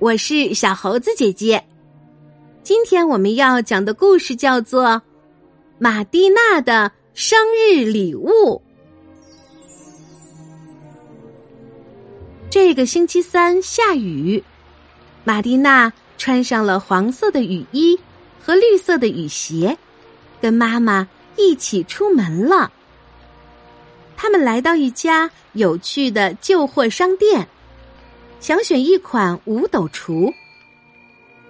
我是小猴子姐姐。今天我们要讲的故事叫做《玛蒂娜的生日礼物》。这个星期三下雨，玛蒂娜穿上了黄色的雨衣和绿色的雨鞋，跟妈妈一起出门了。他们来到一家有趣的旧货商店，想选一款五斗橱。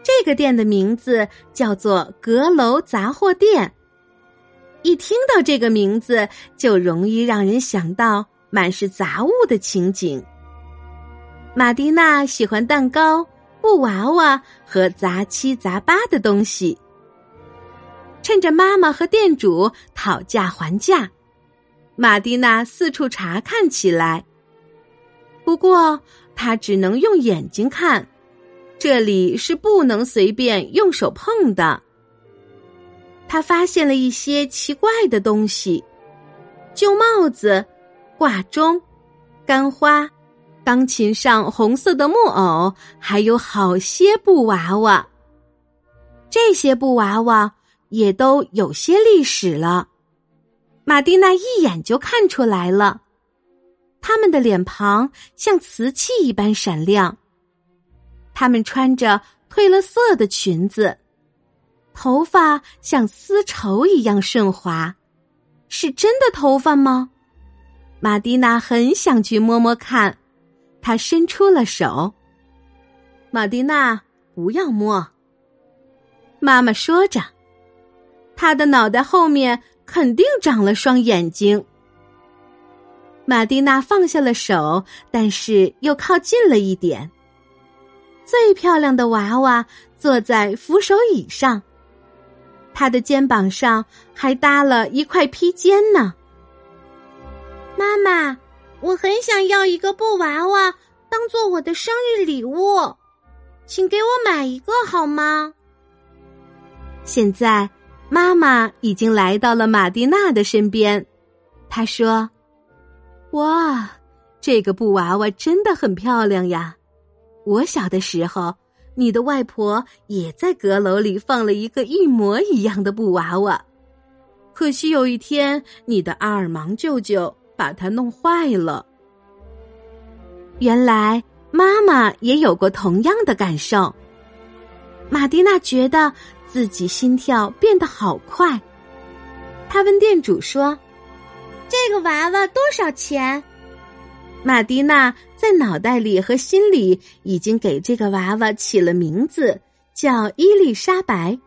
这个店的名字叫做阁楼杂货店。一听到这个名字，就容易让人想到满是杂物的情景。玛蒂娜喜欢蛋糕、布娃娃和杂七杂八的东西。趁着妈妈和店主讨价还价，玛蒂娜四处查看起来，不过她只能用眼睛看，这里是不能随便用手碰的。她发现了一些奇怪的东西：旧帽子、挂钟、干花、钢琴上红色的木偶，还有好些布娃娃。这些布娃娃也都有些历史了。玛蒂娜一眼就看出来了，他们的脸庞像瓷器一般闪亮，他们穿着褪了色的裙子，头发像丝绸一样顺滑。是真的头发吗？玛蒂娜很想去摸摸看，她伸出了手。玛蒂娜，不要摸，妈妈说着，她的脑袋后面肯定长了双眼睛。玛蒂娜放下了手，但是又靠近了一点。最漂亮的娃娃坐在扶手椅上，她的肩膀上还搭了一块披肩呢。妈妈，我很想要一个布娃娃当做我的生日礼物，请给我买一个好吗？现在妈妈已经来到了玛蒂娜的身边，她说：哇，这个布娃娃真的很漂亮呀！我小的时候，你的外婆也在阁楼里放了一个一模一样的布娃娃，可惜有一天，你的阿尔芒舅舅把它弄坏了。原来妈妈也有过同样的感受。玛蒂娜觉得自己心跳变得好快，他问店主说：这个娃娃多少钱？玛蒂娜在脑袋里和心里已经给这个娃娃起了名字，叫伊丽莎白。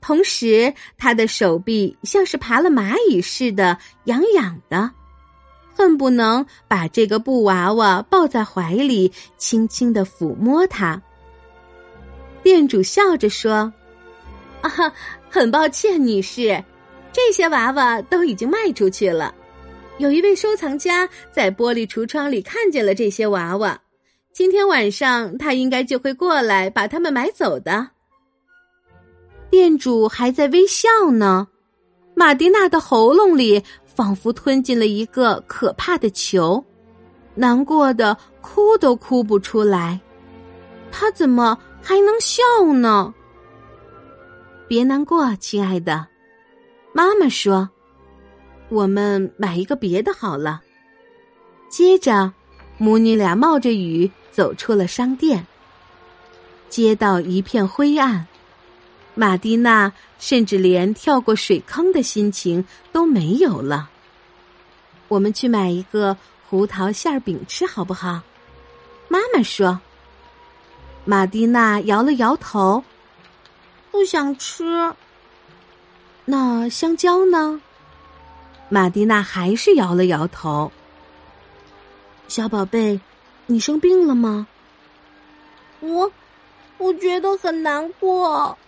同时她的手臂像是爬了蚂蚁似的痒痒的，恨不能把这个布娃娃抱在怀里，轻轻地抚摸它。店主笑着说：很抱歉女士，这些娃娃都已经卖出去了。有一位收藏家在玻璃橱窗里看见了这些娃娃，今天晚上他应该就会过来把它们买走的。店主还在微笑呢，玛蒂娜的喉咙里仿佛吞进了一个可怕的球，难过的哭都哭不出来。她怎么还能笑呢？别难过，亲爱的，妈妈说，我们买一个别的好了。接着母女俩冒着雨走出了商店，街道一片灰暗，玛蒂娜甚至连跳过水坑的心情都没有了。我们去买一个胡桃馅饼吃好不好？妈妈说。玛蒂娜摇了摇头，不想吃。那香蕉呢？玛蒂娜还是摇了摇头。小宝贝，你生病了吗？我觉得很难过。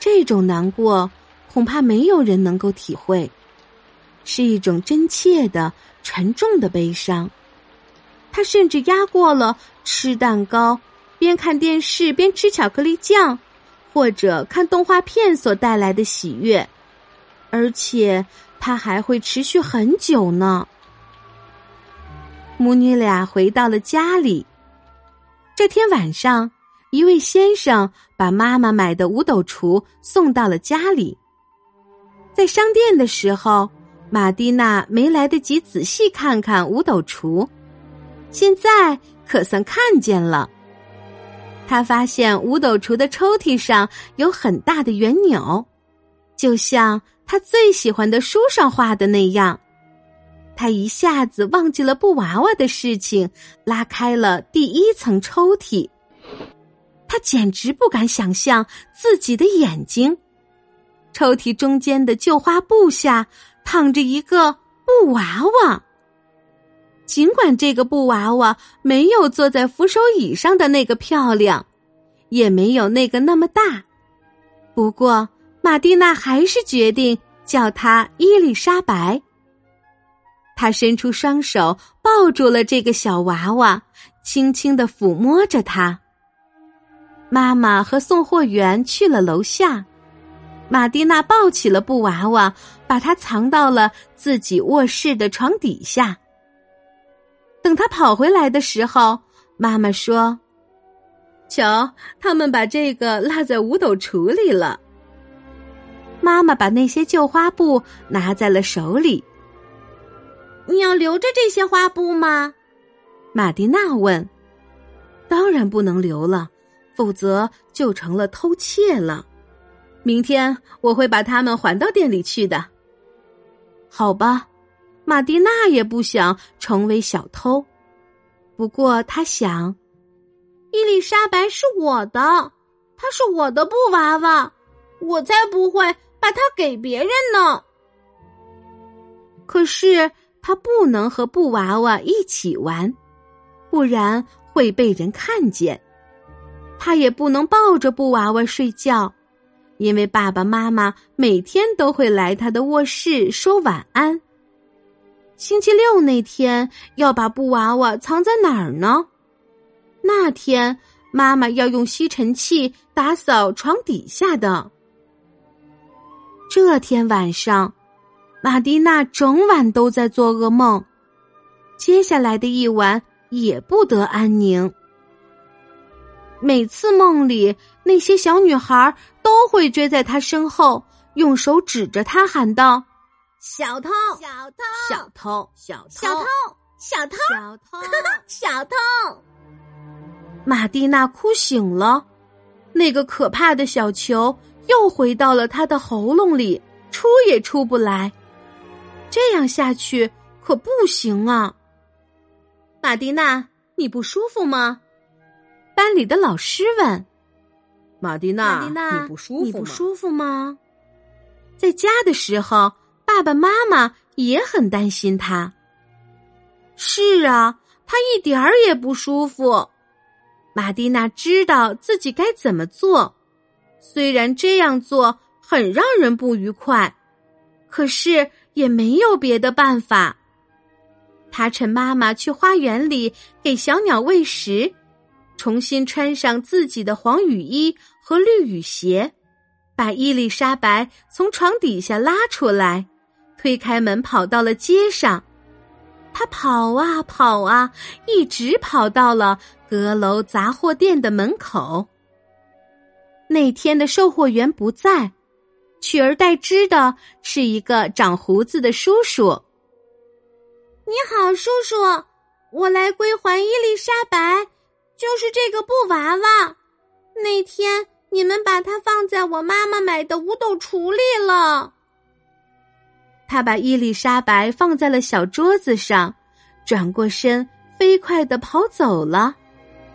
这种难过恐怕没有人能够体会，是一种真切的沉重的悲伤。她甚至压过了吃蛋糕、边看电视边吃巧克力酱，或者看动画片所带来的喜悦，而且它还会持续很久呢。母女俩回到了家里，这天晚上，一位先生把妈妈买的五斗橱送到了家里。在商店的时候，玛蒂娜没来得及仔细看看五斗橱，现在可算看见了。她发现五斗橱的抽屉上有很大的圆钮，就像她最喜欢的书上画的那样。她一下子忘记了布娃娃的事情，拉开了第一层抽屉。她简直不敢想象自己的眼睛，抽屉中间的旧花布下躺着一个布娃娃。尽管这个布娃娃没有坐在扶手椅上的那个漂亮，也没有那个那么大，不过玛蒂娜还是决定叫她伊丽莎白。她伸出双手抱住了这个小娃娃，轻轻地抚摸着她。妈妈和送货员去了楼下，玛蒂娜抱起了布娃娃，把它藏到了自己卧室的床底下。等她跑回来的时候，妈妈说：“瞧，他们把这个落在五斗橱里了。”妈妈把那些旧花布拿在了手里。“你要留着这些花布吗？”玛蒂娜问。“当然不能留了，否则就成了偷窃了。明天我会把它们还到店里去的。”“好吧。”玛蒂娜也不想成为小偷，不过她想，伊丽莎白是我的，她是我的布娃娃，我才不会把它给别人呢。可是她不能和布娃娃一起玩，不然会被人看见。她也不能抱着布娃娃睡觉，因为爸爸妈妈每天都会来他的卧室说晚安。星期六那天要把布娃娃藏在哪儿呢？那天妈妈要用吸尘器打扫床底下的。这天晚上，玛蒂娜整晚都在做噩梦，接下来的一晚也不得安宁。每次梦里，那些小女孩都会追在她身后，用手指着她喊道：“小偷！小偷！小偷！小偷！小偷！小偷！小偷！”玛蒂娜哭醒了，那个可怕的小球又回到了她的喉咙里，出也出不来。这样下去可不行啊！“玛蒂娜，你不舒服吗？”班里的老师问。“玛蒂娜，你不舒服吗？”在家的时候，爸爸妈妈也很担心她。“是啊，她一点儿也不舒服。”玛蒂娜知道自己该怎么做，虽然这样做很让人不愉快，可是也没有别的办法。她趁妈妈去花园里给小鸟喂食，重新穿上自己的黄雨衣和绿雨鞋，把伊丽莎白从床底下拉出来，推开门跑到了街上。她跑啊跑啊，一直跑到了阁楼杂货店的门口。那天的售货员不在，取而代之的是一个长胡子的叔叔。“你好，叔叔，我来归还伊丽莎白，就是这个布娃娃，那天你们把它放在我妈妈买的五斗橱里了。”他把伊丽莎白放在了小桌子上，转过身飞快地跑走了，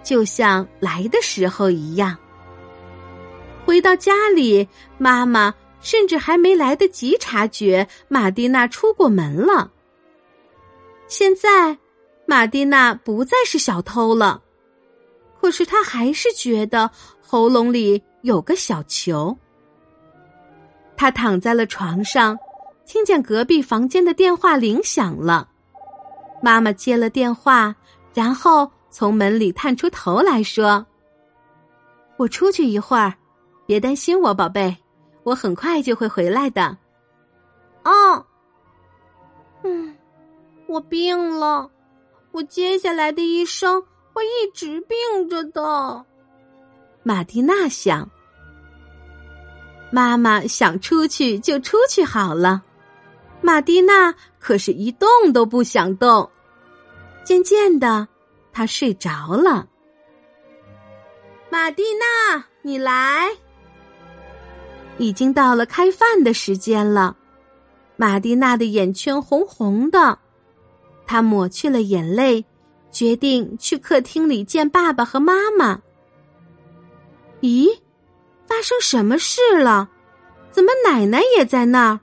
就像来的时候一样。回到家里，妈妈甚至还没来得及察觉玛蒂娜出过门了。现在玛蒂娜不再是小偷了，可是他还是觉得喉咙里有个小球。他躺在了床上，听见隔壁房间的电话铃响了。妈妈接了电话，然后从门里探出头来说：“我出去一会儿，别担心我，宝贝，我很快就会回来的。”“哦，我病了，我接下来的一生会一直病着的。玛蒂娜想，妈妈想出去就出去好了。玛蒂娜可是一动都不想动。渐渐的，她睡着了。玛蒂娜，你来！已经到了开饭的时间了，玛蒂娜的眼圈红红的，她抹去了眼泪，决定去客厅里见爸爸和妈妈。咦，发生什么事了？怎么奶奶也在那儿？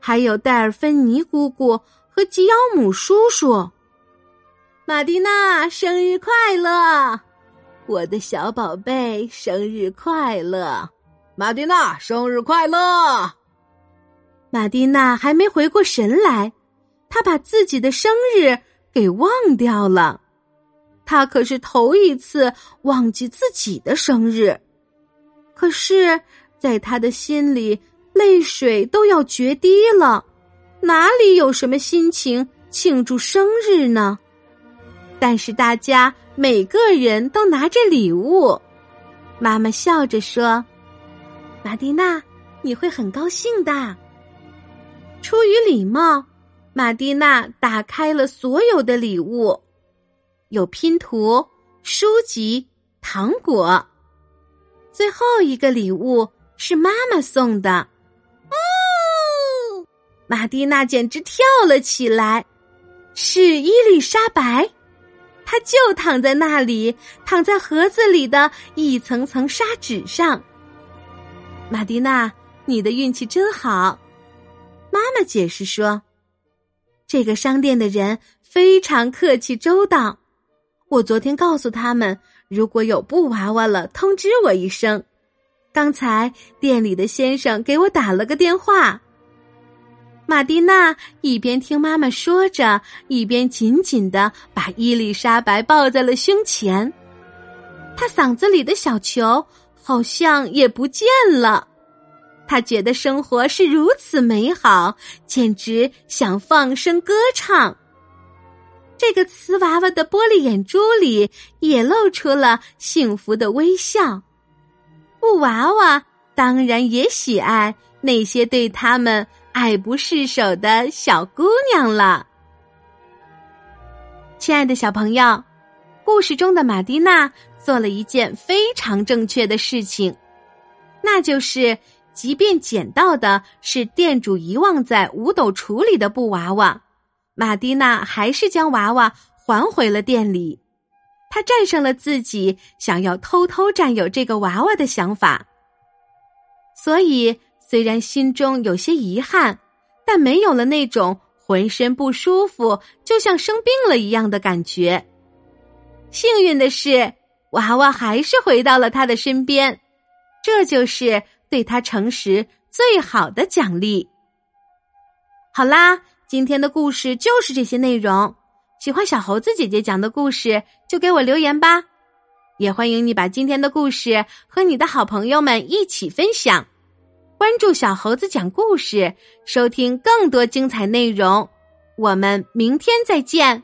还有戴尔芬妮姑姑和吉妖姆叔叔。玛蒂娜，生日快乐！我的小宝贝，生日快乐！玛蒂娜，生日快乐！玛蒂娜还没回过神来，她把自己的生日给忘掉了。她可是头一次忘记自己的生日，可是在她的心里，泪水都要决堤了，哪里有什么心情庆祝生日呢？但是大家每个人都拿着礼物，妈妈笑着说，玛蒂娜，你会很高兴的。出于礼貌，玛蒂娜打开了所有的礼物，有拼图、书籍、糖果。最后一个礼物是妈妈送的。哦，玛蒂娜简直跳了起来。是伊丽莎白，她就躺在那里，躺在盒子里的一层层砂纸上。玛蒂娜，你的运气真好。妈妈解释说，这个商店的人非常客气周到，我昨天告诉他们，如果有布娃娃了通知我一声。刚才店里的先生给我打了个电话。玛蒂娜一边听妈妈说着，一边紧紧地把伊丽莎白抱在了胸前。她嗓子里的小球好像也不见了，他觉得生活是如此美好，简直想放声歌唱。这个瓷娃娃的玻璃眼珠里也露出了幸福的微笑。布娃娃当然也喜爱那些对他们爱不释手的小姑娘了。亲爱的小朋友，故事中的玛蒂娜做了一件非常正确的事情，那就是即便捡到的是店主遗忘在五斗橱里的布娃娃，玛蒂娜还是将娃娃还回了店里。她战胜了自己想要偷偷占有这个娃娃的想法。所以，虽然心中有些遗憾，但没有了那种浑身不舒服，就像生病了一样的感觉。幸运的是，娃娃还是回到了他的身边，这就是对他诚实最好的奖励。好啦，今天的故事就是这些内容。喜欢小猴子姐姐讲的故事，就给我留言吧。也欢迎你把今天的故事和你的好朋友们一起分享。关注小猴子讲故事，收听更多精彩内容。我们明天再见。